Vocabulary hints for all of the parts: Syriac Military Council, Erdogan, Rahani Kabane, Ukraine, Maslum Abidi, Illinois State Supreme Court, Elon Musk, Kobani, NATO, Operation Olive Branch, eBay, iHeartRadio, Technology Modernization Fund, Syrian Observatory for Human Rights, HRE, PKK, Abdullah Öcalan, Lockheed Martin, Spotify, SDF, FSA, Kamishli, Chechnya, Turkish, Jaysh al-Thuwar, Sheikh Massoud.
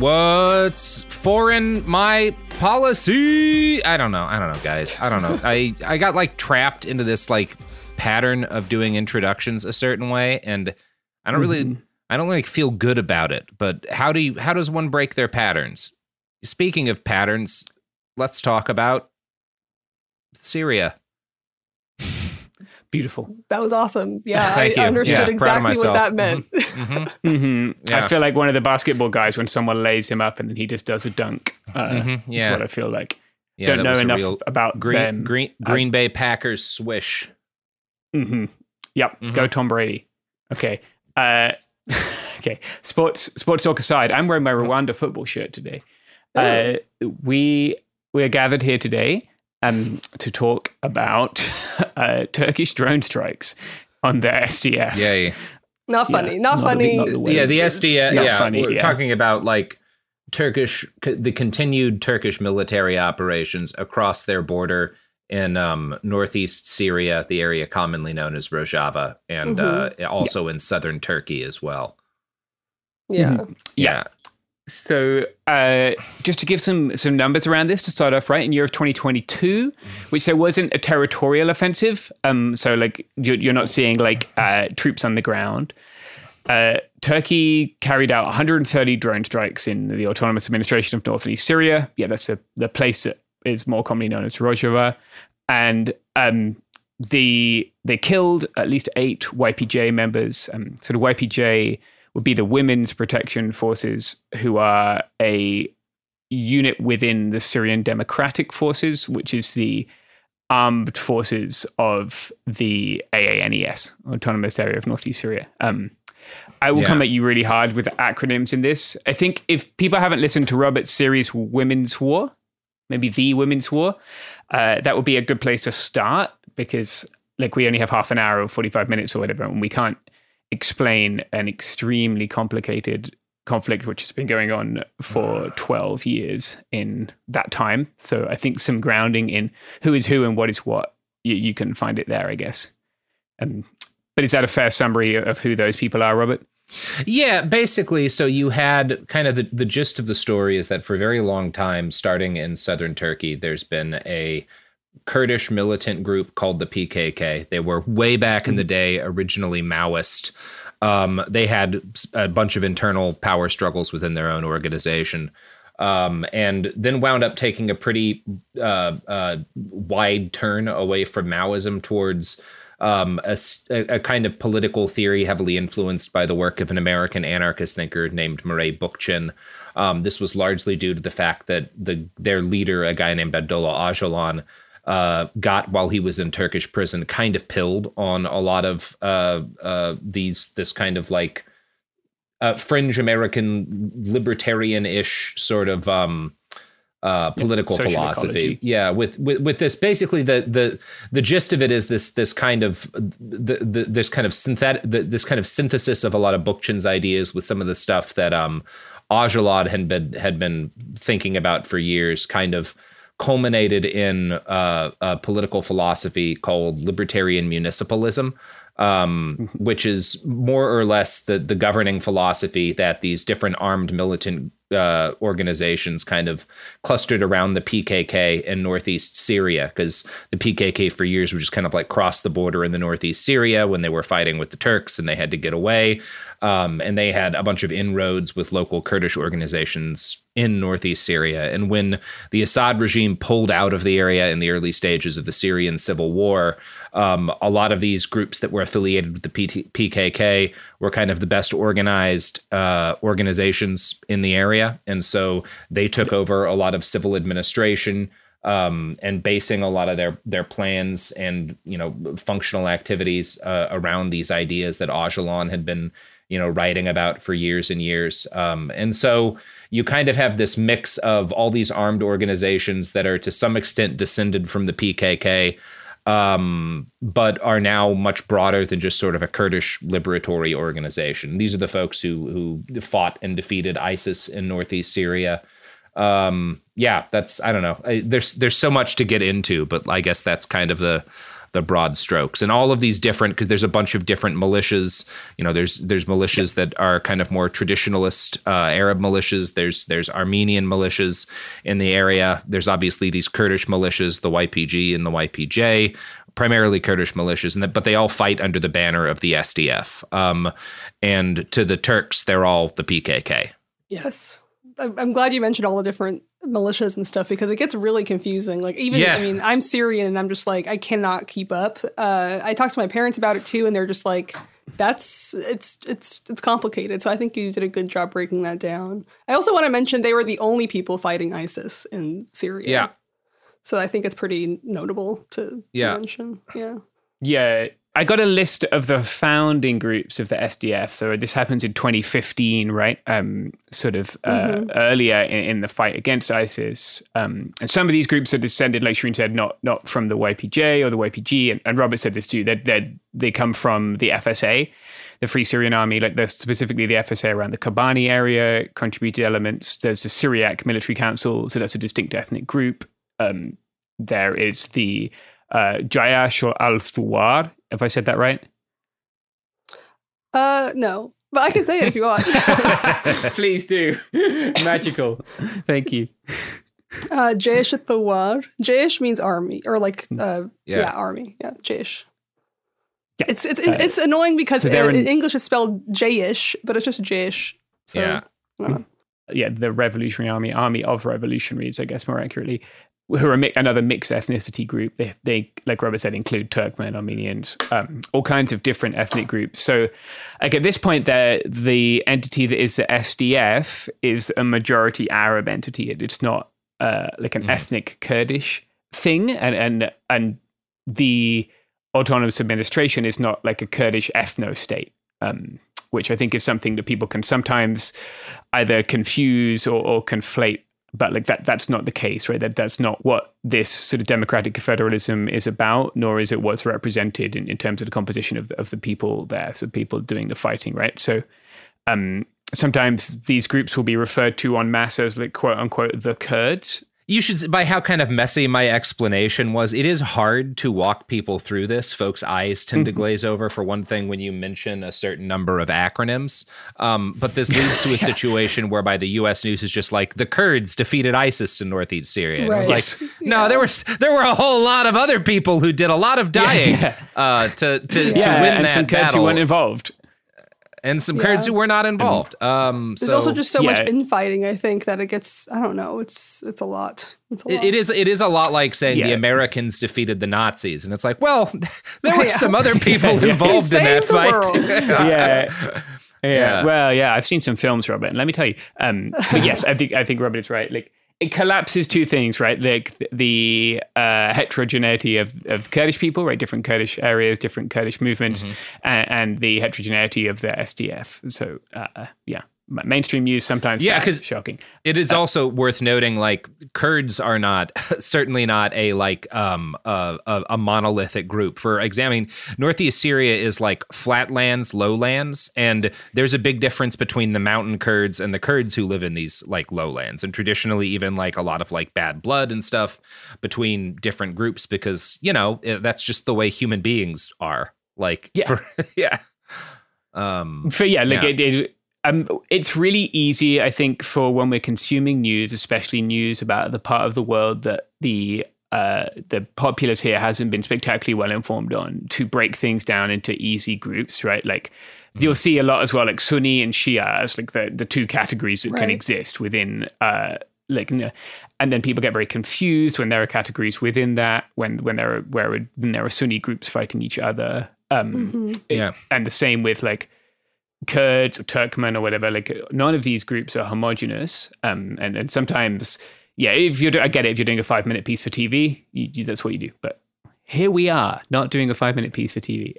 What's foreign my policy? I don't know, guys. I don't know. I got like trapped into this like pattern of doing introductions a certain way, and I don't really feel good about it. But how does one break their patterns? Speaking of patterns, let's talk about Syria. Beautiful. That was awesome. Yeah, I understood exactly what that meant. Mm-hmm. Mm-hmm. Yeah. I feel like one of the basketball guys when someone lays him up and then he just does a dunk. That's what I feel like. Yeah, don't know enough about them. Green Bay Packers swish. Mm-hmm. Yep. Mm-hmm. Go Tom Brady. Okay. Okay. Sports talk aside, I'm wearing my Rwanda football shirt today. We are gathered here today to talk about Turkish drone strikes on the SDF. Yay. Not funny. The SDF. We're talking about like the continued Turkish military operations across their border in northeast Syria, the area commonly known as Rojava, and also in southern Turkey as well. Yeah. Mm-hmm. Yeah. So just to give some numbers around this to start off, right, in year of 2022, which there wasn't a territorial offensive, so like you're not seeing like troops on the ground. Turkey carried out 130 drone strikes in the Autonomous Administration of North and East Syria. Yeah, that's the place that is more commonly known as Rojava. And they killed at least 8 YPJ members. So the YPJ would be the Women's Protection Forces, who are a unit within the Syrian Democratic Forces, which is the armed forces of the AANES, Autonomous Area of Northeast Syria. I will come at you really hard with acronyms in this. I think if people haven't listened to Robert's series, Women's War, maybe The Women's War, that would be a good place to start, because like we only have half an hour or 45 minutes or whatever, and we can't explain an extremely complicated conflict which has been going on for 12 years in that time. So I think some grounding in who is who and what is what, you can find it there, I guess. But is that a fair summary of who those people are, Robert? Yeah, basically. So you had kind of the gist of the story is that for a very long time, starting in southern Turkey, there's been a Kurdish militant group called the PKK. They were way back in the day, originally Maoist. They had a bunch of internal power struggles within their own organization, and then wound up taking a pretty wide turn away from Maoism towards a kind of political theory heavily influenced by the work of an American anarchist thinker named Murray Bookchin. This was largely due to the fact that their leader, a guy named Abdullah Öcalan, got while he was in Turkish prison, kind of pilled on a lot of this kind of like fringe American libertarian-ish sort of political philosophy. Ecology. Yeah, with this basically the gist of it is this kind of synthesis of a lot of Bookchin's ideas with some of the stuff that Öcalan had been thinking about for years, kind of culminated in a political philosophy called libertarian municipalism, which is more or less the governing philosophy that these different armed militant organizations kind of clustered around the PKK in northeast Syria, because the PKK for years were just kind of like crossed the border in the northeast Syria when they were fighting with the Turks and they had to get away. And they had a bunch of inroads with local Kurdish organizations in northeast Syria. And when the Assad regime pulled out of the area in the early stages of the Syrian civil war, a lot of these groups that were affiliated with the PKK were kind of the best organized organizations in the area. And so they took over a lot of civil administration, and basing a lot of their plans and, functional activities around these ideas that Öcalan had been writing about for years and years. And so you kind of have this mix of all these armed organizations that are to some extent descended from the PKK, but are now much broader than just sort of a Kurdish liberatory organization. These are the folks who fought and defeated ISIS in northeast Syria. I don't know. There's so much to get into, but I guess that's kind of the broad strokes, and all of these different, because there's a bunch of different militias. There's militias that are kind of more traditionalist Arab militias. There's Armenian militias in the area. There's obviously these Kurdish militias, the YPG and the YPJ, primarily Kurdish militias, but they all fight under the banner of the SDF. And to the Turks, they're all the PKK. Yes, I'm glad you mentioned all the different militias and stuff, because it gets really confusing. I mean, I'm Syrian and I'm just like, I cannot keep up. I talked to my parents about it too, and they're just like, it's complicated. So I think you did a good job breaking that down. I also want to mention they were the only people fighting ISIS in Syria. Yeah. So I think it's pretty notable to mention. Yeah. Yeah. I got a list of the founding groups of the SDF. So this happens in 2015, right? Earlier in the fight against ISIS. And some of these groups are descended, like Shireen said, not from the YPJ or the YPG. And Robert said this too, that they come from the FSA, the Free Syrian Army, specifically the FSA around the Kobani area, contributed elements. There's the Syriac Military Council. So that's a distinct ethnic group. There is the Jaysh al-Thuwar, if I said that right? No, but I can say it if you want. Please do. Magical. Thank you. Jaysh al-Thuwar. Jaysh means army, or army. Yeah, Jaysh. Yeah. It's annoying because in English it's spelled Jayish, but it's just Jaysh. So, yeah. Yeah, the Revolutionary Army of Revolutionaries, I guess more accurately, who are another mixed ethnicity group. They, like Robert said, include Turkmen, Armenians, all kinds of different ethnic groups. So like at this point, the entity that is the SDF is a majority Arab entity. It's not an ethnic Kurdish thing. And the autonomous administration is not like a Kurdish ethno-state, which I think is something that people can sometimes either confuse or conflate. But that's not the case, right? That's not what this sort of democratic federalism is about, nor is it what's represented in terms of the composition of the people there. So people doing the fighting, right? So sometimes these groups will be referred to en masse as quote unquote the Kurds. You should, by how kind of messy my explanation was, it is hard to walk people through this. Folks' eyes tend to glaze over, for one thing, when you mention a certain number of acronyms. But this leads to a situation whereby the U.S. news is just like, the Kurds defeated ISIS in northeast Syria. Right. And it was like, no, there were a whole lot of other people who did a lot of dying to win that battle. And some Kurds who weren't involved. and some kurds who were not involved. There's also just so much infighting, I think, that it gets, I don't know, it's a lot. It is a lot like saying the Americans defeated the Nazis. And it's like, well, there were some other people involved in that fight. I've seen some films, Robert, and let me tell you. But yes, I think Robert is right. Like, it collapses two things, right? Like the heterogeneity of Kurdish people, right? Different Kurdish areas, different Kurdish movements, and the heterogeneity of the SDF. So, mainstream news sometimes because shocking. It is also worth noting, like, Kurds are certainly not a monolithic group. For examining, northeast Syria is like flatlands, lowlands, and there's a big difference between the mountain Kurds and the Kurds who live in these like lowlands, and traditionally even like a lot of like bad blood and stuff between different groups, because, you know, that's just the way human beings are, like. It's really easy, I think, for when we're consuming news, especially news about the part of the world that the populace here hasn't been spectacularly well informed on, to break things down into easy groups, right? Like, you'll see a lot as well, like Sunni and Shia as like the two categories that can exist within, and then people get very confused when there are categories within that, when there are Sunni groups fighting each other, and the same with like Kurds or Turkmen or whatever. Like, none of these groups are homogenous, and sometimes, if you're doing a 5-minute piece for TV, that's what you do. But here we are, not doing a 5-minute piece for TV.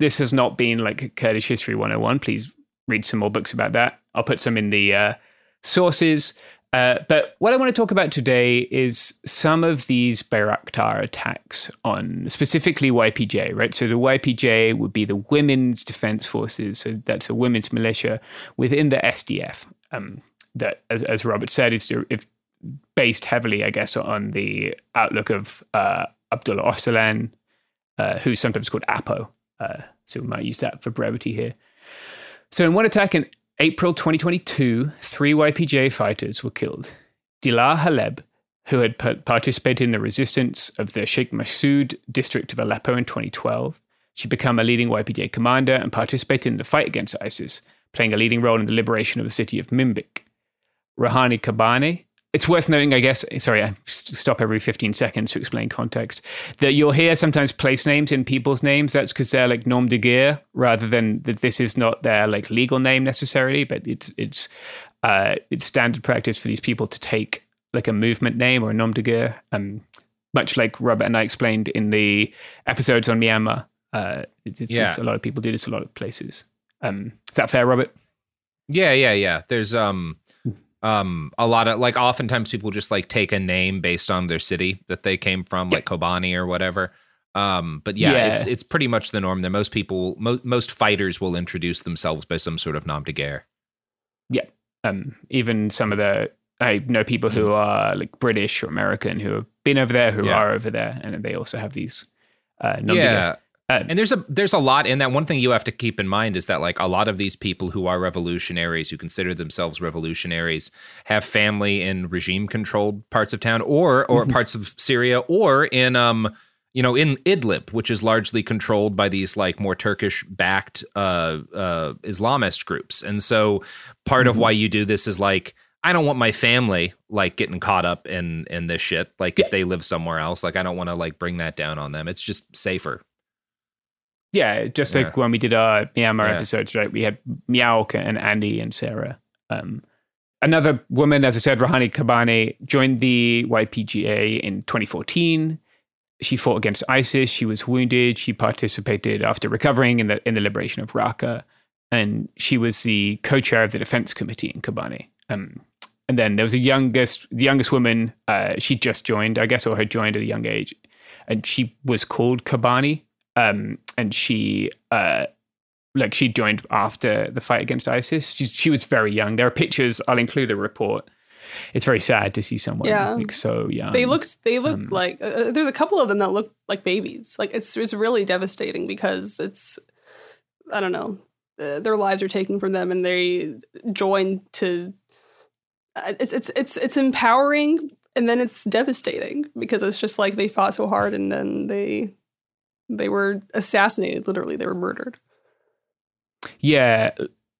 This has not been like Kurdish History 101. Please read some more books about that. I'll put some in the sources. But what I want to talk about today is some of these Bayraktar attacks on specifically YPJ, right? So the YPJ would be the Women's Defense Forces. So that's a women's militia within the SDF that, as Robert said, is based heavily, I guess, on the outlook of Abdullah Öcalan, who's sometimes called Apo. So we might use that for brevity here. So in one attack in April 2022, 3 YPJ fighters were killed. Dilar Haleb, who had participated in the resistance of the Sheikh Massoud district of Aleppo in 2012. She'd become a leading YPJ commander and participated in the fight against ISIS, playing a leading role in the liberation of the city of Minbik. Rahani Kabane. It's worth noting, I guess, sorry, I stop every 15 seconds to explain context, that you'll hear sometimes place names in people's names. That's because they're like nom de guerre, rather than that this is not their like legal name necessarily, but it's standard practice for these people to take like a movement name or a nom de guerre, much like Robert and I explained in the episodes on Myanmar. It's a lot of people do this a lot of places. Is that fair, Robert? Yeah. There's... a lot of like, oftentimes people just like take a name based on their city that they came from, like Kobani or whatever. It's pretty much the norm that most people, most fighters will introduce themselves by some sort of nom de guerre. Yeah. Even some of the, I know people who are like British or American who have been over there, who are over there, and they also have these nom de guerre. And there's a lot in that. One thing you have to keep in mind is that like a lot of these people who are revolutionaries, who consider themselves revolutionaries, have family in regime-controlled parts of town or parts of Syria, or in in Idlib, which is largely controlled by these like more Turkish-backed Islamist groups. And so part of why you do this is like, I don't want my family like getting caught up in this shit. Like if they live somewhere else, like I don't want to like bring that down on them. It's just safer. Yeah, just like when we did our Myanmar episodes, right? We had Myauk and Andy and Sarah. Another woman, as I said, Rahani Kabane, joined the YPGA in 2014. She fought against ISIS. She was wounded. She participated after recovering in the liberation of Raqqa. And she was the co-chair of the defense committee in Kobani. And then there was the youngest woman. She just joined, I guess, or had joined at a young age. And she was called Kobani. And she joined after the fight against ISIS. She was very young. There are pictures. I'll include the report. It's very sad to see someone like so young. They look like there's a couple of them that look like babies. Like it's really devastating because it's, I don't know, their lives are taken from them and they join to. It's empowering, and then it's devastating because it's just like they fought so hard and then they were assassinated, literally. They were murdered. Yeah,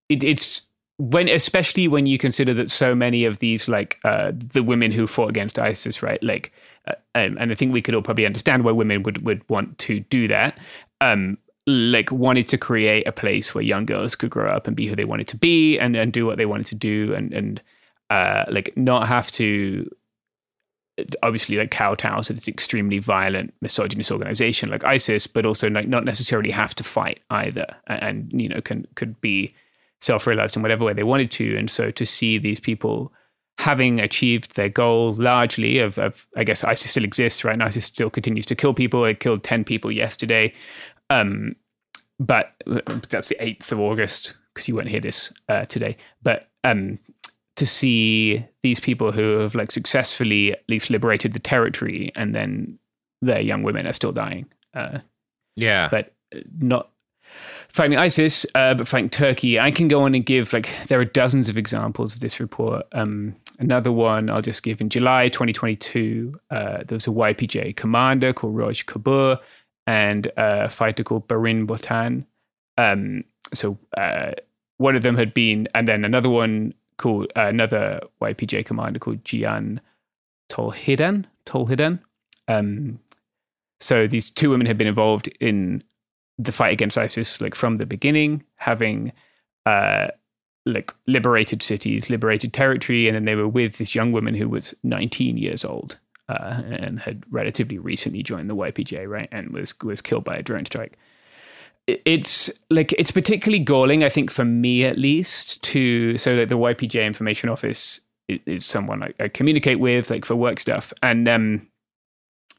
it's when, especially when you consider that so many of these, like the women who fought against ISIS, right? Like, and I think we could all probably understand why women would want to do that. Like wanted to create a place where young girls could grow up and be who they wanted to be and do what they wanted to do and like not have to obviously like kowtow to this extremely violent misogynist organization like ISIS, but also like not necessarily have to fight either and you know could be self-realized in whatever way they wanted to. And so to see these people having achieved their goal largely of I guess ISIS still exists, right? And ISIS still continues to kill people. It killed 10 people yesterday. But that's the 8th of August because you won't hear this today. But to see these people who have like successfully at least liberated the territory and then their young women are still dying. Yeah. But not fighting ISIS, but fighting Turkey. I can go on and give like, there are dozens of examples of this report. Another one I'll just give in July 2022, there was a YPJ commander called Roj Kabur and a fighter called Barin Botan. So one of them had been, and then another one called, another YPJ commander called Cihan Tolhidan. So these two women had been involved in the fight against ISIS, like from the beginning, having like liberated cities, liberated territory. And then they were with this young woman who was 19 years old. And had relatively recently joined the YPJ, right, and was killed by a drone strike. It's like it's particularly galling, I think, for me at least. So like the YPJ Information Office is someone I communicate with, like for work stuff, and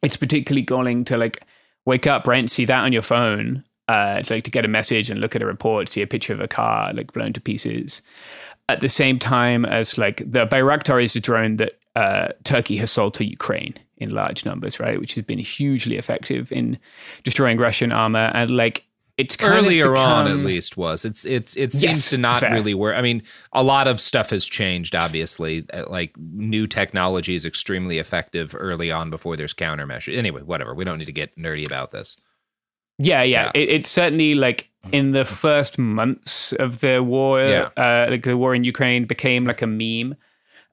it's particularly galling to like wake up, right, and see that on your phone, like to get a message and look at a report, see a picture of a car like blown to pieces, at the same time as like the Bayraktar is a drone that. Turkey has sold to Ukraine in large numbers, right? Which has been hugely effective in destroying Russian armor, and like it's kind earlier of become, on at least was. It seems yes, to not fair. Really work. I mean, a lot of stuff has changed. Obviously, like new technology is extremely effective early on before there's countermeasures. Anyway, whatever. We don't need to get nerdy about this. Yeah. It certainly like in the first months of the war, like the war in Ukraine became like a meme.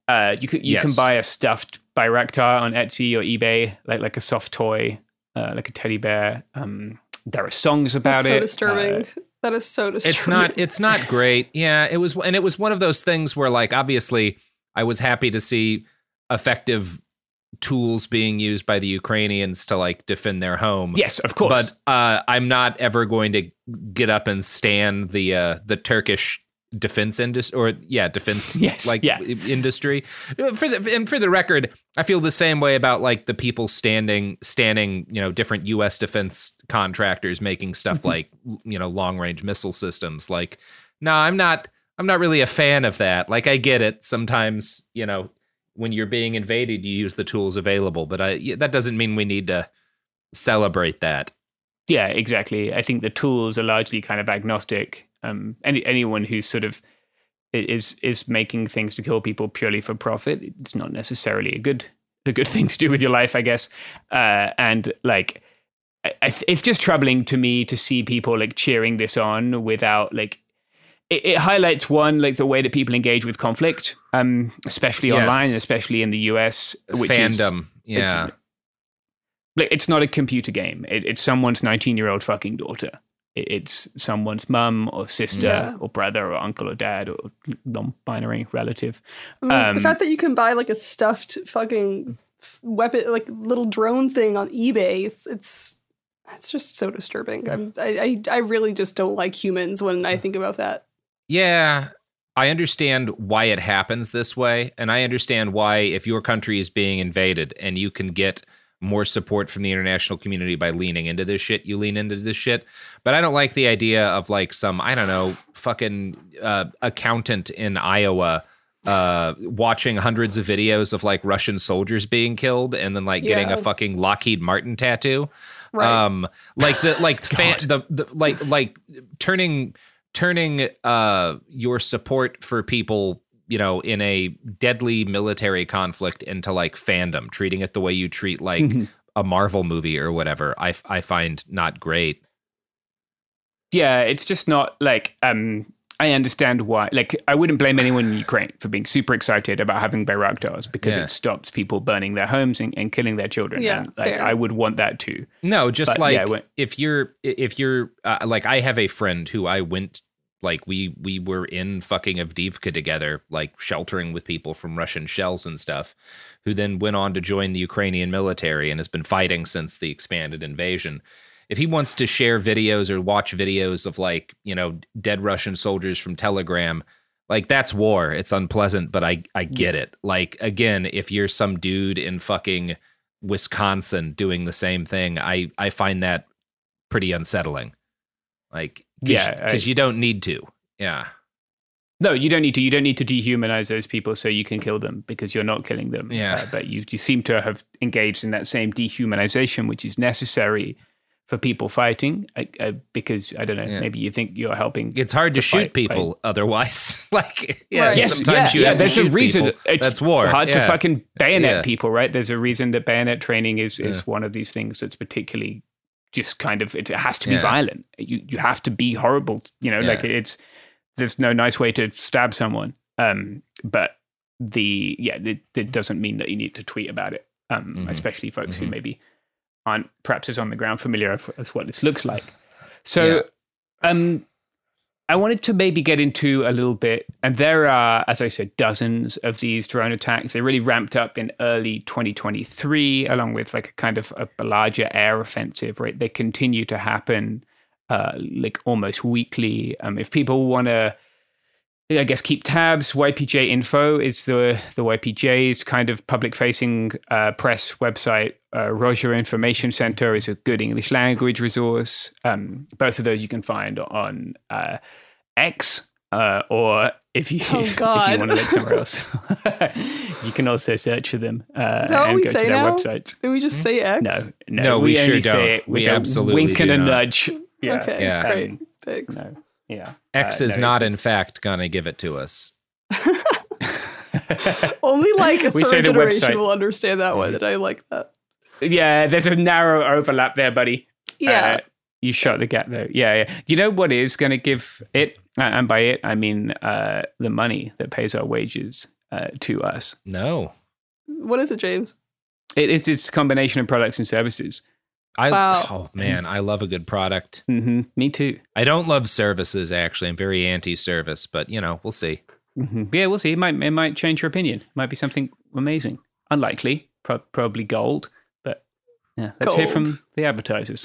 You can buy a stuffed Bayraktar on Etsy or eBay, like a soft toy, like a teddy bear. There are songs about it. That's so disturbing. That is so disturbing. It's not great. Yeah, it was one of those things where like obviously I was happy to see effective tools being used by the Ukrainians to like defend their home. Yes, of course. But I'm not ever going to get up and stand the Turkish defense industry industry for the record. I feel the same way about like the people standing, you know, different U.S. defense contractors making stuff like, you know, long range missile systems. Like, no, I'm not really a fan of that. Like, I get it. Sometimes, you know, when you're being invaded, you use the tools available, but that doesn't mean we need to celebrate that. Yeah, exactly. I think the tools are largely kind of agnostic. Anyone who sort of is making things to kill people purely for profit, it's not necessarily a good thing to do with your life, I guess. And like, it's just troubling to me to see people like cheering this on without like. It highlights one like the way that people engage with conflict, especially online, especially in the US, which fandom. It's not a computer game. It's someone's 19-year-old fucking daughter. It's someone's mum or sister or brother or uncle or dad or non-binary relative. I mean, the fact that you can buy like a stuffed fucking weapon, like little drone thing on eBay, it's just so disturbing. I really just don't like humans when I think about that. Yeah, I understand why it happens this way, and I understand why if your country is being invaded and you can get more support from the international community by leaning into this shit, you lean into this shit. But I don't like the idea of like some, I don't know, fucking accountant in Iowa watching hundreds of videos of like Russian soldiers being killed and then like getting a fucking Lockheed Martin tattoo. Right. Turning your support for people, you know, in a deadly military conflict into like fandom, treating it the way you treat like a Marvel movie or whatever, I find not great. Yeah, it's just not like, I understand why. Like, I wouldn't blame anyone in Ukraine for being super excited about having Bayraktars because it stops people burning their homes and killing their children. Yeah, and, like, I would want that too. No, just but, like if you're like, I have a friend who I went, like we were in fucking Avdiivka together, like sheltering with people from Russian shells and stuff, who then went on to join the Ukrainian military and has been fighting since the expanded invasion. If he wants to share videos or watch videos of, like, you know, dead Russian soldiers from Telegram, like, that's war. It's unpleasant, but I get it. Like, again, if you're some dude in fucking Wisconsin doing the same thing, I find that pretty unsettling. Like, because you don't need to. Yeah. No, you don't need to. You don't need to dehumanize those people so you can kill them, because you're not killing them. Yeah. But you seem to have engaged in that same dehumanization, which is necessary for people fighting, because, I don't know, maybe you think you're helping. It's hard to shoot people otherwise. Like, yeah, right. Sometimes you have to shoot people. That's war. Hard to fucking bayonet people, right? There's a reason that bayonet training is one of these things that's particularly just kind of, it has to be violent. You have to be horrible, you know, like it's, there's no nice way to stab someone. But it doesn't mean that you need to tweet about it, especially folks who maybe aren't perhaps as on the ground familiar as what this looks like. So I wanted to maybe get into a little bit, and there are, as I said, dozens of these drone attacks. They really ramped up in early 2023, along with like a kind of a larger air offensive, right? They continue to happen like almost weekly. If people want to, I guess, keep tabs, YPJ Info is the YPJ's kind of public-facing press website. Rojava Information Center is a good English language resource. Both of those you can find on X, or if you want to look somewhere else, you can also search for them. Is that what we say now? Websites. Do we just say X? No, we sure don't. Say it with we absolutely wink and a nudge. Yeah. Okay, great. Thanks. No. Yeah, X is not, in fact, gonna give it to us. Only like a certain generation will understand that one. And I like that. Yeah, there's a narrow overlap there, buddy. Yeah, you shot the gap though. Yeah. You know what is gonna give it, and by it I mean the money that pays our wages to us. No. What is it, James? It is its combination of products and services. Oh man, I love a good product. Mm-hmm. Me too. I don't love services, actually. I'm very anti-service, but you know, we'll see. Mm-hmm. Yeah, we'll see. It might change your opinion. It might be something amazing. Unlikely, probably gold. But yeah, let's hear from the advertisers.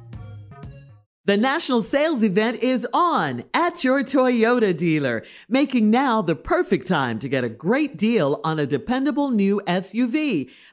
The national sales event is on at your Toyota dealer, making now the perfect time to get a great deal on a dependable new SUV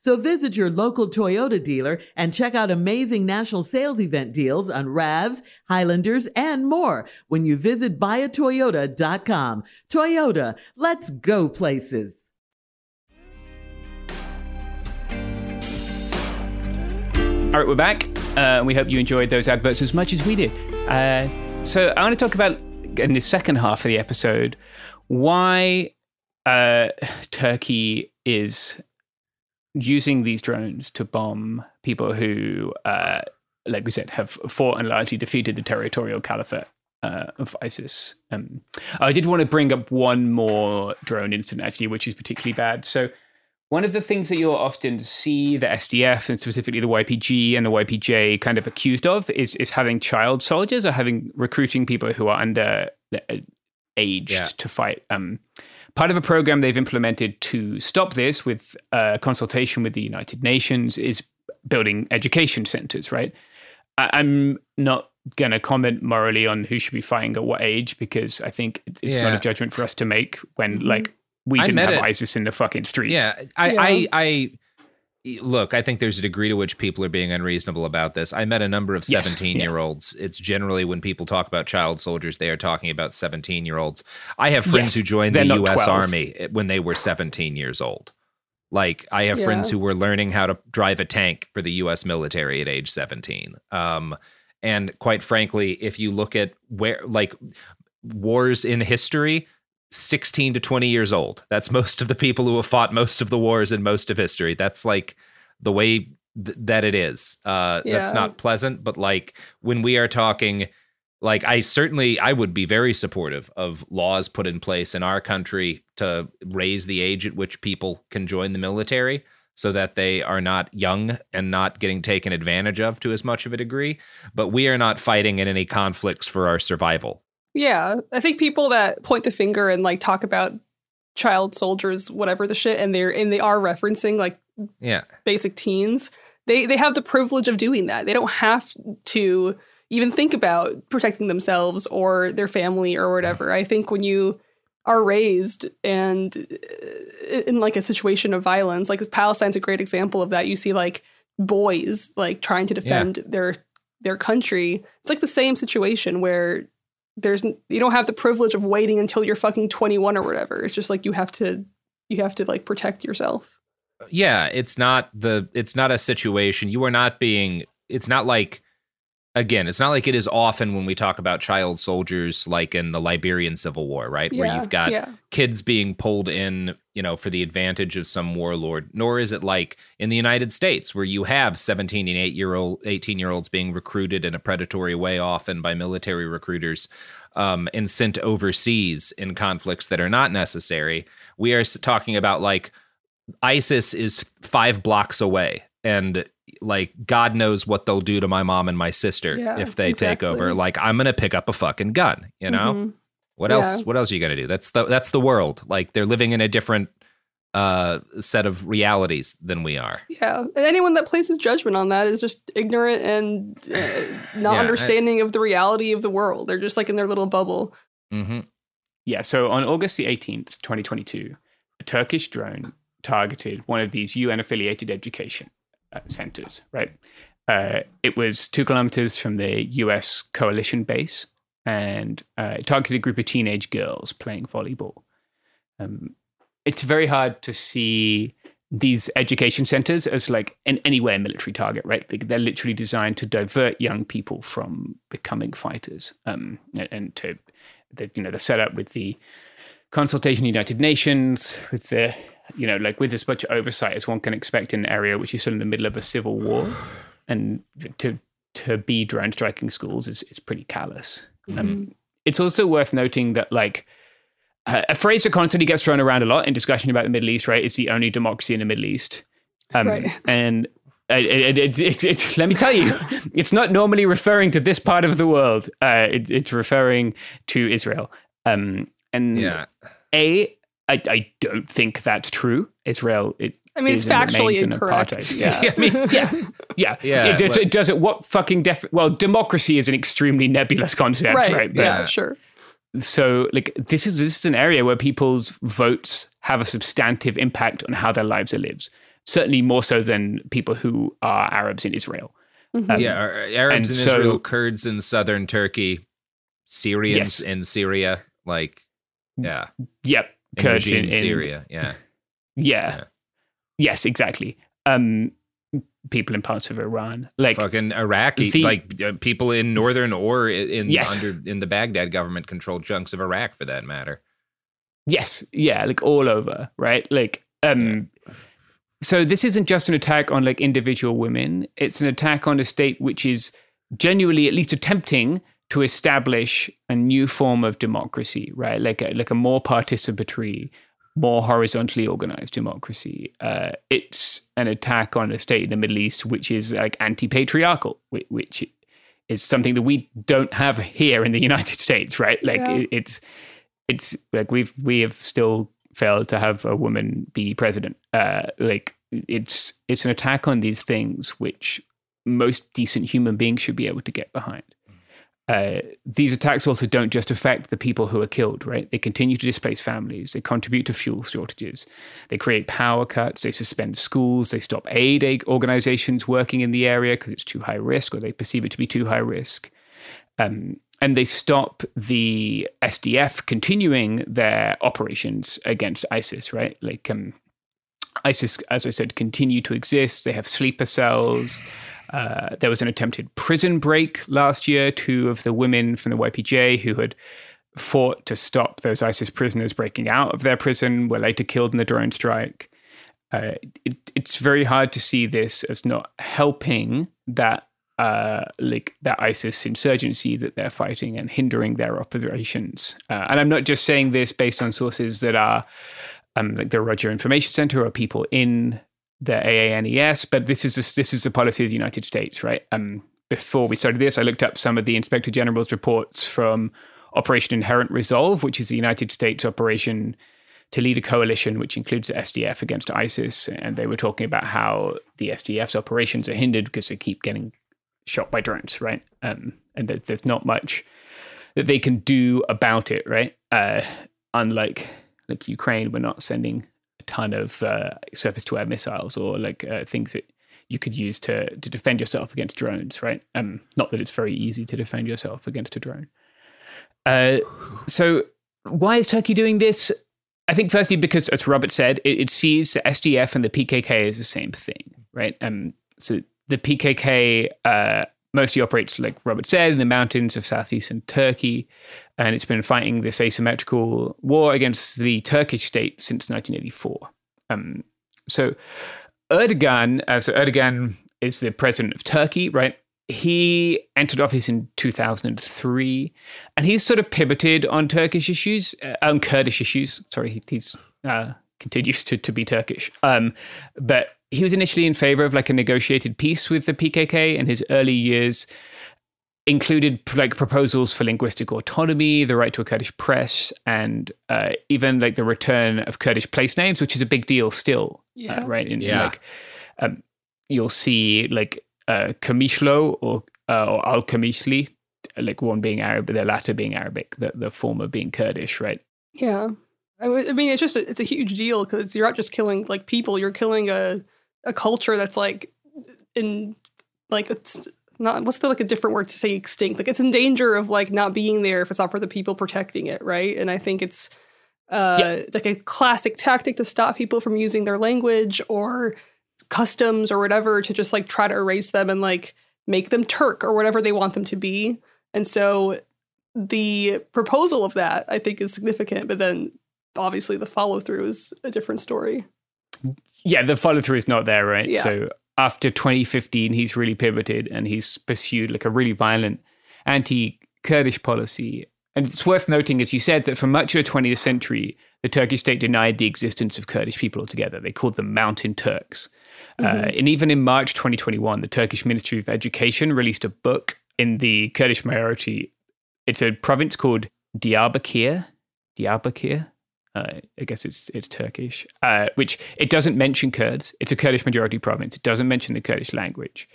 So visit your local Toyota dealer and check out amazing national sales event deals on RAVs, Highlanders, and more when you visit buyatoyota.com. Toyota, let's go places. All right, we're back. We hope you enjoyed those adverts as much as we did. So I want to talk about, in the second half of the episode, why Turkey is using these drones to bomb people who, like we said, have fought and largely defeated the territorial caliphate of ISIS. I did want to bring up one more drone incident, actually, which is particularly bad. So one of the things that you'll often see the SDF and specifically the YPG and the YPJ kind of accused of is having child soldiers or recruiting people who are under aged to fight. Part of a program they've implemented to stop this with consultation with the United Nations is building education centers, right? I'm not going to comment morally on who should be fighting at what age, because I think it's not a judgment for us to make when like, we didn't have ISIS in the fucking streets. I look, I think there's a degree to which people are being unreasonable about this. I met a number of 17-year-olds. It's generally when people talk about child soldiers, they are talking about 17-year-olds. I have friends who joined the U.S. Army when they were 17 years old. Like, I have friends who were learning how to drive a tank for the U.S. military at age 17. And quite frankly, if you look at where, like, wars in history, 16 to 20 years old. That's most of the people who have fought most of the wars in most of history. That's like the way that it is. That's not pleasant, but like when we are talking, like I would be very supportive of laws put in place in our country to raise the age at which people can join the military so that they are not young and not getting taken advantage of to as much of a degree. But we are not fighting in any conflicts for our survival. Yeah, I think people that point the finger and like talk about child soldiers, whatever the shit, and they are referencing like basic teens. They have the privilege of doing that. They don't have to even think about protecting themselves or their family or whatever. I think when you are raised and in like a situation of violence, like Palestine's a great example of that. You see like boys like trying to defend their country. It's like the same situation where you don't have the privilege of waiting until you're fucking 21 or whatever. It's just like you have to like protect yourself. Yeah, it's not a situation it's not like it is often when we talk about child soldiers, like in the Liberian Civil War, right? Yeah, where you've got kids being pulled in, you know, for the advantage of some warlord, nor is it like in the United States where you have 17 and 18-year-olds being recruited in a predatory way, often by military recruiters, and sent overseas in conflicts that are not necessary. We are talking about like ISIS is 5 blocks away and like, God knows what they'll do to my mom and my sister if they take over. Like, I'm going to pick up a fucking gun, you know? Mm-hmm. What else are you going to do? That's the world. Like, they're living in a different set of realities than we are. Yeah. And anyone that places judgment on that is just ignorant and not understanding of the reality of the world. They're just like in their little bubble. Mm-hmm. Yeah. So on August the 18th, 2022, a Turkish drone targeted one of these UN-affiliated education centers, right? It was 2 kilometers from the US coalition base, and it targeted a group of teenage girls playing volleyball. It's very hard to see these education centers as like an anywhere military target, right? They're literally designed to divert young people from becoming fighters, and to, they're set up with the consultation of the United Nations, with the you know, like with as much oversight as one can expect in an area which is still in the middle of a civil war, and to be drone striking schools is pretty callous. Mm-hmm. It's also worth noting that, like, a phrase that constantly gets thrown around a lot in discussion about the Middle East, right? It's the only democracy in the Middle East. Right. And it's let me tell you, it's not normally referring to this part of the world. It's referring to Israel. I don't think that's true. Israel, it's factually incorrect. Yeah. Yeah. It doesn't. What fucking democracy is an extremely nebulous concept, right? But, yeah, sure. So, like, this is an area where people's votes have a substantive impact on how their lives are lived. Certainly more so than people who are Arabs in Israel. Mm-hmm. Arabs in Israel, Kurds in southern Turkey, Syrians in Syria, Kurds in Syria, yeah. Yes, exactly. People in parts of Iran, like fucking Iraqi, people in northern or in the Baghdad government-controlled chunks of Iraq, for that matter. Yes, yeah, like all over, right? So this isn't just an attack on like individual women. It's an attack on a state which is genuinely at least attempting to establish a new form of democracy, right? Like a more participatory, more horizontally organized democracy. It's an attack on a state in the Middle East which is like anti-patriarchal, which is something that we don't have here in the United States, right? It's like we have still failed to have a woman be president. It's an attack on these things which most decent human beings should be able to get behind. These attacks also don't just affect the people who are killed, right? They continue to displace families. They contribute to fuel shortages. They create power cuts. They suspend schools. They stop aid organizations working in the area because it's too high risk, or they perceive it to be too high risk. And they stop the SDF continuing their operations against ISIS, right? ISIS, as I said, continue to exist. They have sleeper cells. There was an attempted prison break last year. 2 of the women from the YPJ who had fought to stop those ISIS prisoners breaking out of their prison were later killed in the drone strike. It's very hard to see this as not helping that ISIS insurgency that they're fighting and hindering their operations. And I'm not just saying this based on sources that are like the Roger Information Center or people in the AANES, but this is the policy of the United States, right? Before we started this, I looked up some of the Inspector General's reports from Operation Inherent Resolve, which is the United States operation to lead a coalition which includes the SDF against ISIS. And they were talking about how the SDF's operations are hindered because they keep getting shot by drones, right? And that there's not much that they can do about it, right? Unlike like Ukraine, we're not sending a ton of surface-to-air missiles or things that you could use to defend yourself against drones, right? Not that it's very easy to defend yourself against a drone. So why is Turkey doing this? I think firstly because, as Robert said, it sees the SDF and the PKK as the same thing, right? So the PKK mostly operates, like Robert said, in the mountains of southeastern Turkey, and it's been fighting this asymmetrical war against the Turkish state since 1984. So Erdogan is the president of Turkey, right? He entered office in 2003, and he's sort of pivoted on Kurdish issues. Sorry, he's continues to be Turkish. But he was initially in favor of like a negotiated peace with the PKK, and his early years included like proposals for linguistic autonomy, the right to a Kurdish press, and even like the return of Kurdish place names, which is a big deal still, right? You'll see like Kamishlo or Al-Kamishli, like one being Arab, the latter being Arabic, the former being Kurdish, right? Yeah. I mean, it's just, it's a huge deal because you're not just killing like people, you're killing a culture that's like in, like, it's not, what's the, like a different word to say extinct? Like it's in danger of like not being there if it's not for the people protecting it, right? And I think it's like a classic tactic to stop people from using their language or customs or whatever to just like try to erase them and like make them Turk or whatever they want them to be. And so the proposal of that I think is significant, but then obviously the follow through is a different story. Yeah, the follow-through is not there, right? Yeah. So after 2015, he's really pivoted and he's pursued like a really violent anti-Kurdish policy. And it's worth noting, as you said, that for much of the 20th century, the Turkish state denied the existence of Kurdish people altogether. They called them Mountain Turks. Mm-hmm. And even in March 2021, the Turkish Ministry of Education released a book in the Kurdish minority. It's a province called Diyarbakir. I guess it's Turkish, which it doesn't mention Kurds. It's a Kurdish majority province. It doesn't mention the Kurdish language.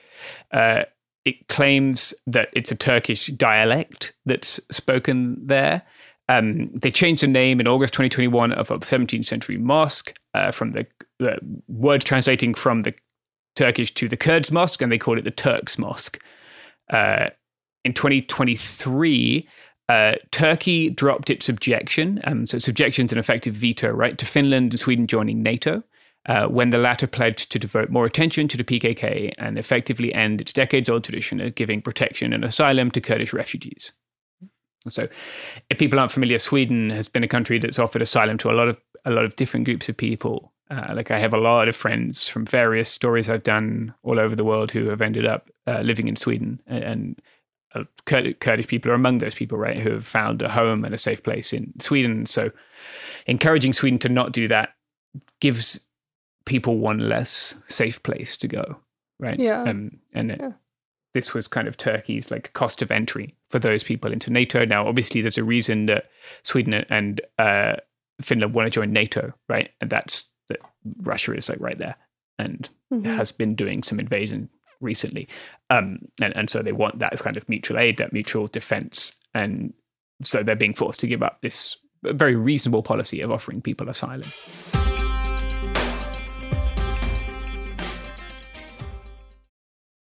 It claims that it's a Turkish dialect that's spoken there. They changed the name in August 2021 of a 17th century mosque from the word translating from the Turkish to the Kurds mosque, and they called it the Turks Mosque. In 2023, Turkey dropped its objection. So subjection's an effective veto, right, to Finland and Sweden joining NATO. When the latter pledged to devote more attention to the PKK and effectively end its decades-old tradition of giving protection and asylum to Kurdish refugees. So if people aren't familiar, Sweden has been a country that's offered asylum to a lot of different groups of people. Like I have a lot of friends from various stories I've done all over the world who have ended up living in Sweden, and Kurdish people are among those people, right, who have found a home and a safe place in Sweden. So encouraging Sweden to not do that gives people one less safe place to go, right? Yeah. This was kind of Turkey's like cost of entry for those people into NATO. Now, obviously, there's a reason that Sweden and Finland want to join NATO, right? And that's that Russia is like right there and has been doing some invasion recently. And so they want that as kind of mutual aid, that mutual defense. And so they're being forced to give up this very reasonable policy of offering people asylum.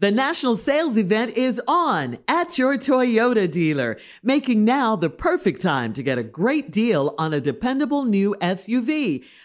The national sales event is on at your Toyota dealer, making now the perfect time to get a great deal on a dependable new SUV,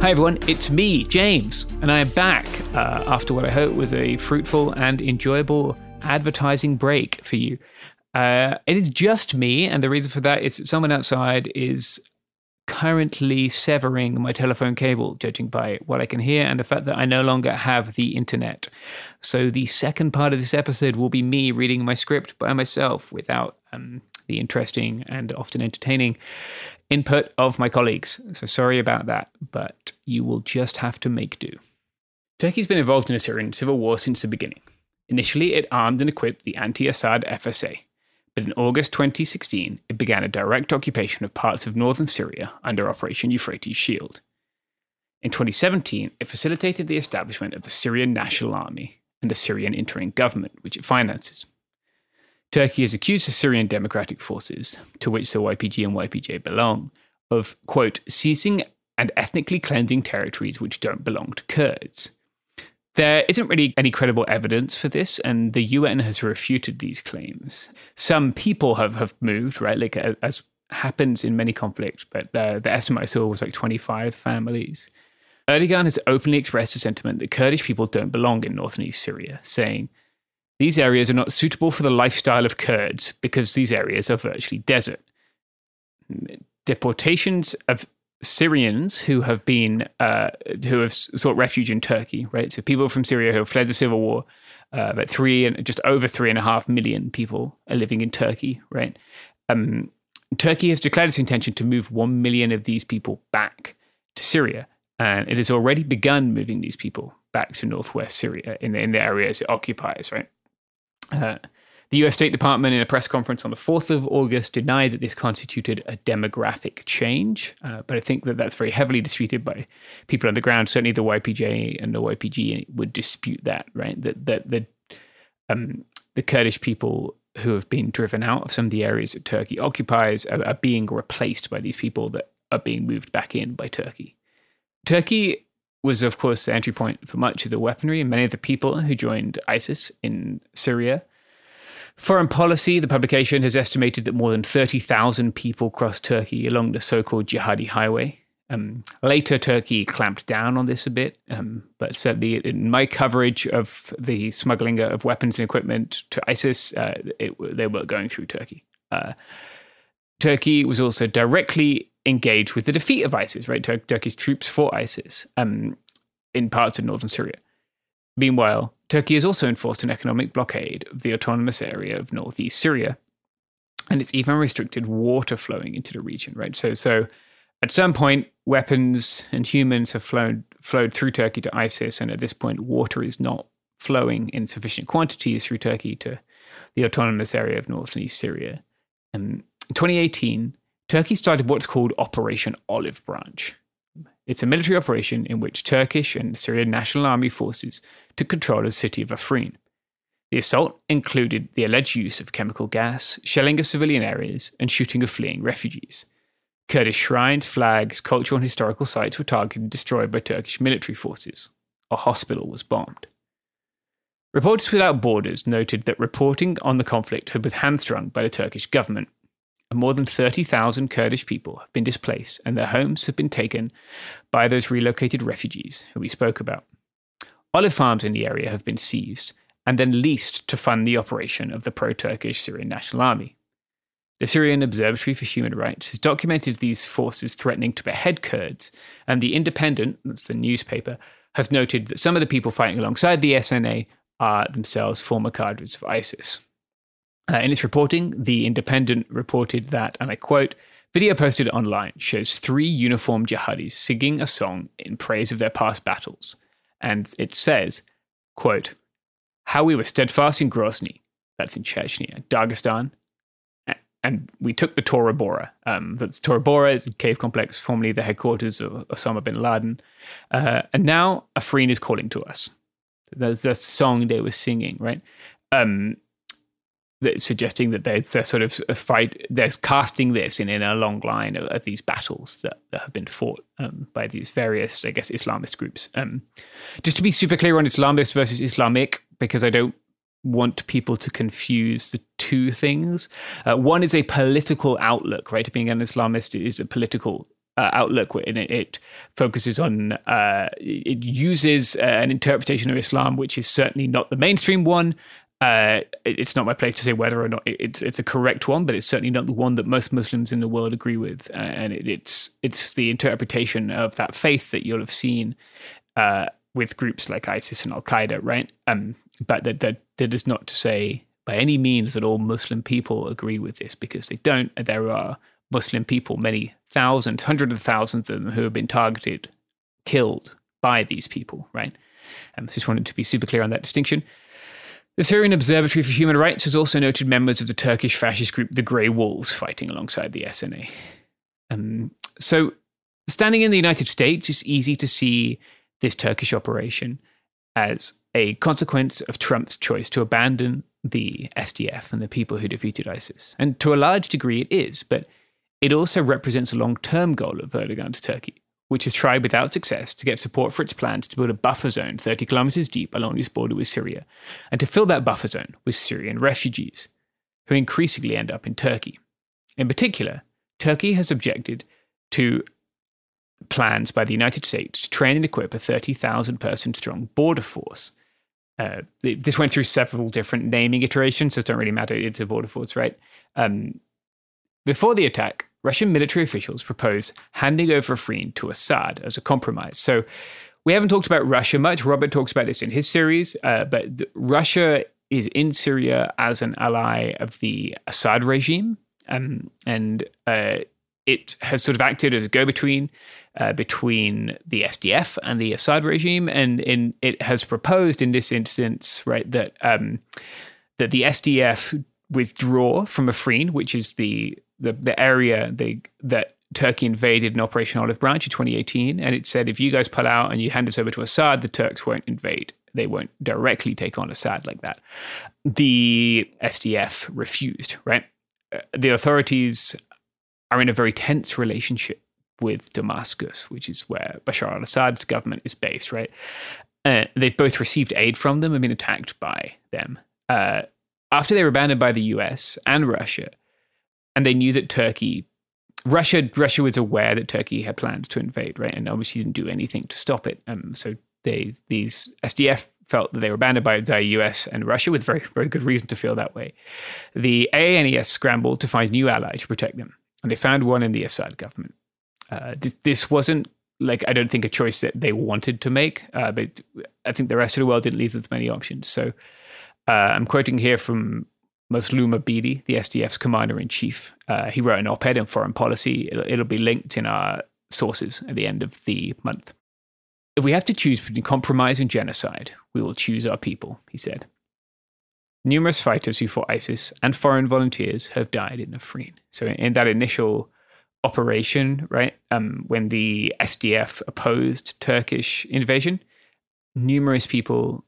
Hi everyone, it's me, James, and I am back after what I hope was a fruitful and enjoyable advertising break for you. It is just me, and the reason for that is that someone outside is currently severing my telephone cable, judging by what I can hear and the fact that I no longer have the internet. So the second part of this episode will be me reading my script by myself without the interesting and often entertaining input of my colleagues. So sorry about that, but you will just have to make do. Turkey's been involved in a Syrian civil war since the beginning. Initially, it armed and equipped the anti-Assad FSA. But in August 2016, it began a direct occupation of parts of northern Syria under Operation Euphrates Shield. In 2017, it facilitated the establishment of the Syrian National Army and the Syrian interim government, which it finances. Turkey is accused of Syrian Democratic Forces, to which the YPG and YPJ belong, of, quote, seizing and ethnically cleansing territories which don't belong to Kurds. There isn't really any credible evidence for this, and the UN has refuted these claims. Some people have moved, right, like as happens in many conflicts, but the estimate I saw was like 25 families. Erdogan has openly expressed the sentiment that Kurdish people don't belong in northern East Syria, saying, "These areas are not suitable for the lifestyle of Kurds because these areas are virtually desert." Deportations of Syrians who have sought refuge in Turkey, right? So people from Syria who have fled the civil war, but just over 3.5 million people are living in Turkey, right? Turkey has declared its intention to move 1 million of these people back to Syria, and it has already begun moving these people back to northwest Syria in the areas it occupies, right? The US State Department, in a press conference on the 4th of August, denied that this constituted a demographic change. But I think that that's very heavily disputed by people on the ground. Certainly the YPJ and the YPG would dispute that, right? The Kurdish people who have been driven out of some of the areas that Turkey occupies are being replaced by these people that are being moved back in by Turkey. Turkey was, of course, the entry point for much of the weaponry and many of the people who joined ISIS in Syria. Foreign Policy, the publication, has estimated that more than 30,000 people crossed Turkey along the so-called jihadi highway. Later, Turkey clamped down on this a bit, but certainly in my coverage of the smuggling of weapons and equipment to ISIS, they were going through Turkey. Turkey was also directly engaged with the defeat of ISIS, right? Turkey's troops fought ISIS in parts of northern Syria. Meanwhile, Turkey has also enforced an economic blockade of the autonomous area of northeast Syria, and it's even restricted water flowing into the region, right? So at some point, weapons and humans have flowed through Turkey to ISIS, and at this point, water is not flowing in sufficient quantities through Turkey to the autonomous area of northeast Syria. In 2018, Turkey started what's called Operation Olive Branch. It's a military operation in which Turkish and Syrian National Army forces took control of the city of Afrin. The assault included the alleged use of chemical gas, shelling of civilian areas, and shooting of fleeing refugees. Kurdish shrines, flags, cultural and historical sites were targeted and destroyed by Turkish military forces. A hospital was bombed. Reporters Without Borders noted that reporting on the conflict had been hamstrung by the Turkish government. More than 30,000 Kurdish people have been displaced, and their homes have been taken by those relocated refugees who we spoke about. Olive farms in the area have been seized and then leased to fund the operation of the pro-Turkish Syrian National Army. The Syrian Observatory for Human Rights has documented these forces threatening to behead Kurds, and The Independent, that's the newspaper, has noted that some of the people fighting alongside the SNA are themselves former cadres of ISIS. In its reporting, The Independent reported that, and I quote, "Video posted online shows three uniformed jihadis singing a song in praise of their past battles." And it says, quote, "How we were steadfast in Grozny," that's in Chechnya, Dagestan, "and we took the Tora Bora." That's Tora Bora is a cave complex, formerly the headquarters of Osama bin Laden. And now Afrin is calling to us. That's the song they were singing, right? Suggesting that they're sort of a fight, they're casting this in a long line of these battles that have been fought by these various, I guess, Islamist groups. Just to be super clear on Islamist versus Islamic, because I don't want people to confuse the two things. One is a political outlook, right? Being an Islamist is a political outlook, and it focuses on, it uses an interpretation of Islam, which is certainly not the mainstream one, It's not my place to say whether or not it's a correct one, but it's certainly not the one that most Muslims in the world agree with. And it's the interpretation of that faith that you'll have seen with groups like ISIS and Al-Qaeda, right? But that is not to say by any means that all Muslim people agree with this, because they don't. There are Muslim people, many thousands, hundreds of thousands of them, who have been targeted, killed by these people, right? I just wanted to be super clear on that distinction. The Syrian Observatory for Human Rights has also noted members of the Turkish fascist group the Grey Wolves fighting alongside the SNA. So standing in the United States, it's easy to see this Turkish operation as a consequence of Trump's choice to abandon the SDF and the people who defeated ISIS. And to a large degree it is, but it also represents a long-term goal of Erdogan's Turkey, which has tried without success to get support for its plans to build a buffer zone 30 kilometers deep along its border with Syria, and to fill that buffer zone with Syrian refugees, who increasingly end up in Turkey. In particular, Turkey has objected to plans by the United States to train and equip a 30,000-person strong border force. This went through several different naming iterations, so it doesn't really matter, it's a border force, right? Before the attack, Russian military officials propose handing over Afrin to Assad as a compromise. So we haven't talked about Russia much. Robert talks about this in his series, but Russia is in Syria as an ally of the Assad regime, and it has sort of acted as a go-between between the SDF and the Assad regime, and it has proposed in this instance, right, that the SDF withdraw from Afrin, which is the area that Turkey invaded in Operation Olive Branch in 2018, and it said, if you guys pull out and you hand us over to Assad, the Turks won't invade. They won't directly take on Assad like that. The SDF refused, right? The authorities are in a very tense relationship with Damascus, which is where Bashar al-Assad's government is based, right? They've both received aid from them and been attacked by them. After they were abandoned by the US and Russia, and they knew that Russia was aware that Turkey had plans to invade, right? And obviously didn't do anything to stop it. So these SDF felt that they were abandoned by the US and Russia, with very, very good reason to feel that way. The AANES scrambled to find a new ally to protect them, and they found one in the Assad government. This wasn't, like, I don't think a choice that they wanted to make, but I think the rest of the world didn't leave them with many options. So I'm quoting here from Maslum Abidi, the SDF's commander-in-chief. He wrote an op-ed in Foreign Policy. It'll be linked in our sources at the end of the month. If we have to choose between compromise and genocide, we will choose our people, he said. Numerous fighters who fought ISIS and foreign volunteers have died in Afrin. So in that initial operation, right, when the SDF opposed Turkish invasion, numerous people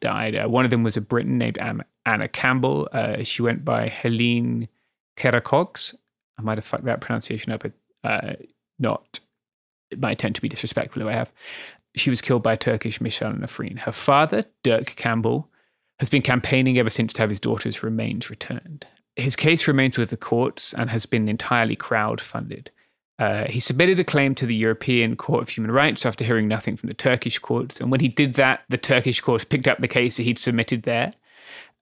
died. One of them was a Briton named Anna Campbell. She went by Helene Kerakogs. I might have fucked that pronunciation up, but not my intent to be disrespectful if I have. She was killed by a Turkish missile in Afrin. Her father, Dirk Campbell, has been campaigning ever since to have his daughter's remains returned. His case remains with the courts and has been entirely crowdfunded. He submitted a claim to the European Court of Human Rights after hearing nothing from the Turkish courts. And when he did that, the Turkish courts picked up the case that he'd submitted there.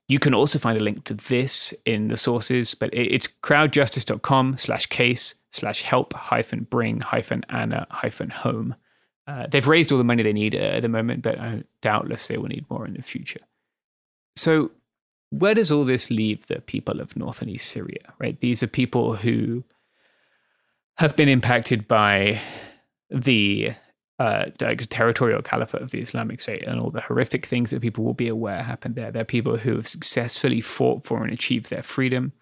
You can also find a link to this in the sources, but it's crowdjustice.com/case/help-bring-Anna-home. They've raised all the money they need at the moment, but doubtless they will need more in the future. So where does all this leave the people of North and East Syria, right? These are people who have been impacted by the territorial caliphate of the Islamic State and all the horrific things that people will be aware happened there. They're people who have successfully fought for and achieved their freedom,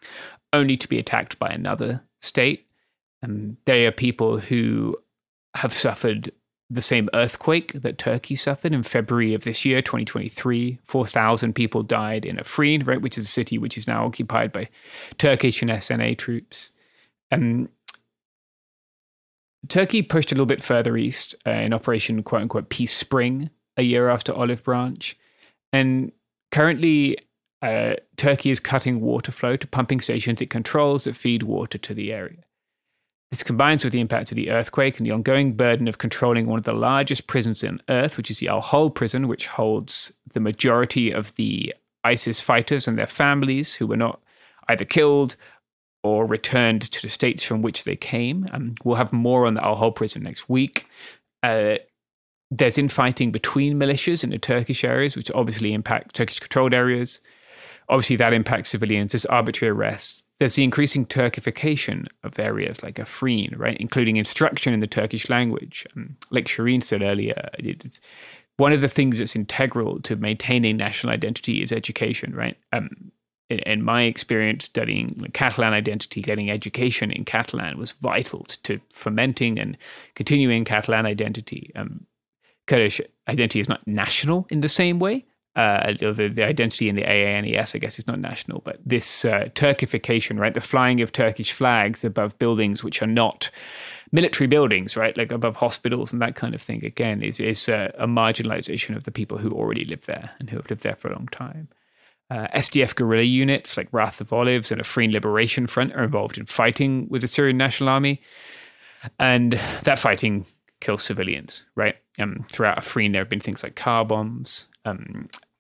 only to be attacked by another state. And they are people who have suffered the same earthquake that Turkey suffered in February of this year, 2023. 4,000 people died in Afrin, right, which is a city which is now occupied by Turkish and SNA troops. Turkey pushed a little bit further east in Operation quote-unquote Peace Spring a year after Olive Branch. And currently, Turkey is cutting water flow to pumping stations it controls that feed water to the area. This combines with the impact of the earthquake and the ongoing burden of controlling one of the largest prisons on Earth, which is the Al-Hol prison, which holds the majority of the ISIS fighters and their families who were not either killed or returned to the states from which they came. We'll have more on the Al-Hol prison next week. There's infighting between militias in the Turkish areas, which obviously impact Turkish-controlled areas. Obviously, that impacts civilians. There's arbitrary arrests. There's the increasing Turkification of areas like Afrin, right, including instruction in the Turkish language. Like Shireen said earlier, it's one of the things that's integral to maintaining national identity is education, right? In my experience studying Catalan identity, getting education in Catalan was vital to fomenting and continuing Catalan identity. Kurdish identity is not national in the same way. The identity in the AANES, I guess, is not national, but this Turkification, right? The flying of Turkish flags above buildings which are not military buildings, right? Like above hospitals and that kind of thing, again, is a marginalization of the people who already live there and who have lived there for a long time. SDF guerrilla units like Wrath of Olives and Afrin Liberation Front are involved in fighting with the Syrian National Army. And that fighting kills civilians, right? Throughout Afrin, there have been things like car bombs.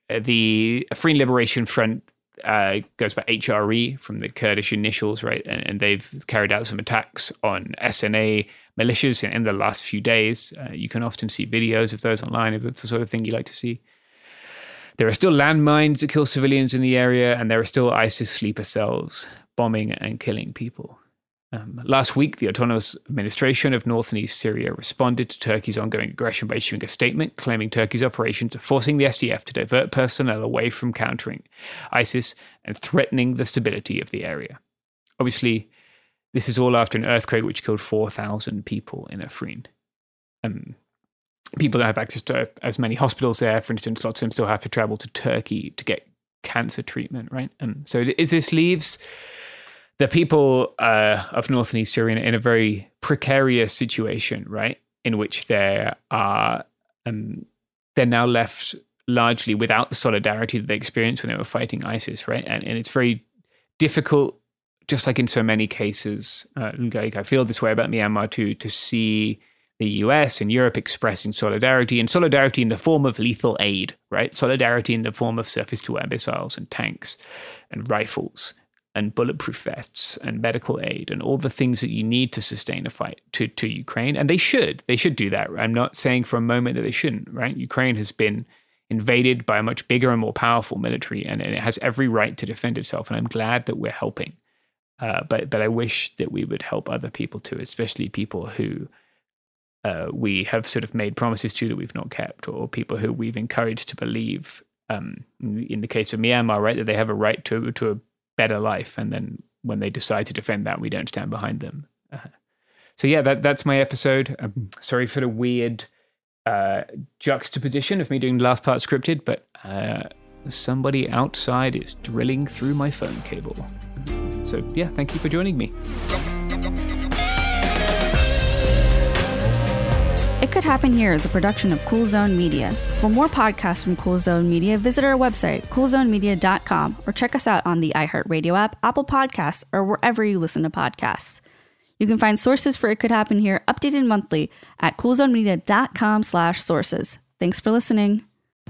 The Afrin Liberation Front goes by HRE from the Kurdish initials, right? And they've carried out some attacks on SNA militias in the last few days. You can often see videos of those online if that's the sort of thing you like to see. There are still landmines that kill civilians in the area, and there are still ISIS sleeper cells bombing and killing people. Last week, the Autonomous Administration of North and East Syria responded to Turkey's ongoing aggression by issuing a statement claiming Turkey's operations are forcing the SDF to divert personnel away from countering ISIS and threatening the stability of the area. Obviously, this is all after an earthquake which killed 4,000 people in Afrin. People don't have access to as many hospitals there. For instance, lots of them still have to travel to Turkey to get cancer treatment, right? And so this leaves the people of North and East Syria in a very precarious situation, right? In which they are, they're now left largely without the solidarity that they experienced when they were fighting ISIS, right? And it's very difficult, just like in so many cases, like I feel this way about Myanmar too, to see the US and Europe expressing solidarity, and solidarity in the form of lethal aid, right? Solidarity in the form of surface-to-air missiles and tanks and rifles and bulletproof vests and medical aid and all the things that you need to sustain a fight to Ukraine. And they should do that. I'm not saying for a moment that they shouldn't, right? Ukraine has been invaded by a much bigger and more powerful military, and it has every right to defend itself. And I'm glad that we're helping. But I wish that we would help other people too, especially people who we have sort of made promises to that we've not kept, or people who we've encouraged to believe, in the case of Myanmar, right, that they have a right to a better life. And then when they decide to defend that, we don't stand behind them. So yeah, that's my episode. I'm sorry for the weird juxtaposition of me doing the last part scripted, but somebody outside is drilling through my phone cable. So yeah, thank you for joining me. It Could Happen Here is a production of Cool Zone Media. For more podcasts from Cool Zone Media, visit our website, coolzonemedia.com, or check us out on the iHeartRadio app, Apple Podcasts, or wherever you listen to podcasts. You can find sources for It Could Happen Here updated monthly at coolzonemedia.com/sources. Thanks for listening.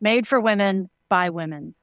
Made for women, by women.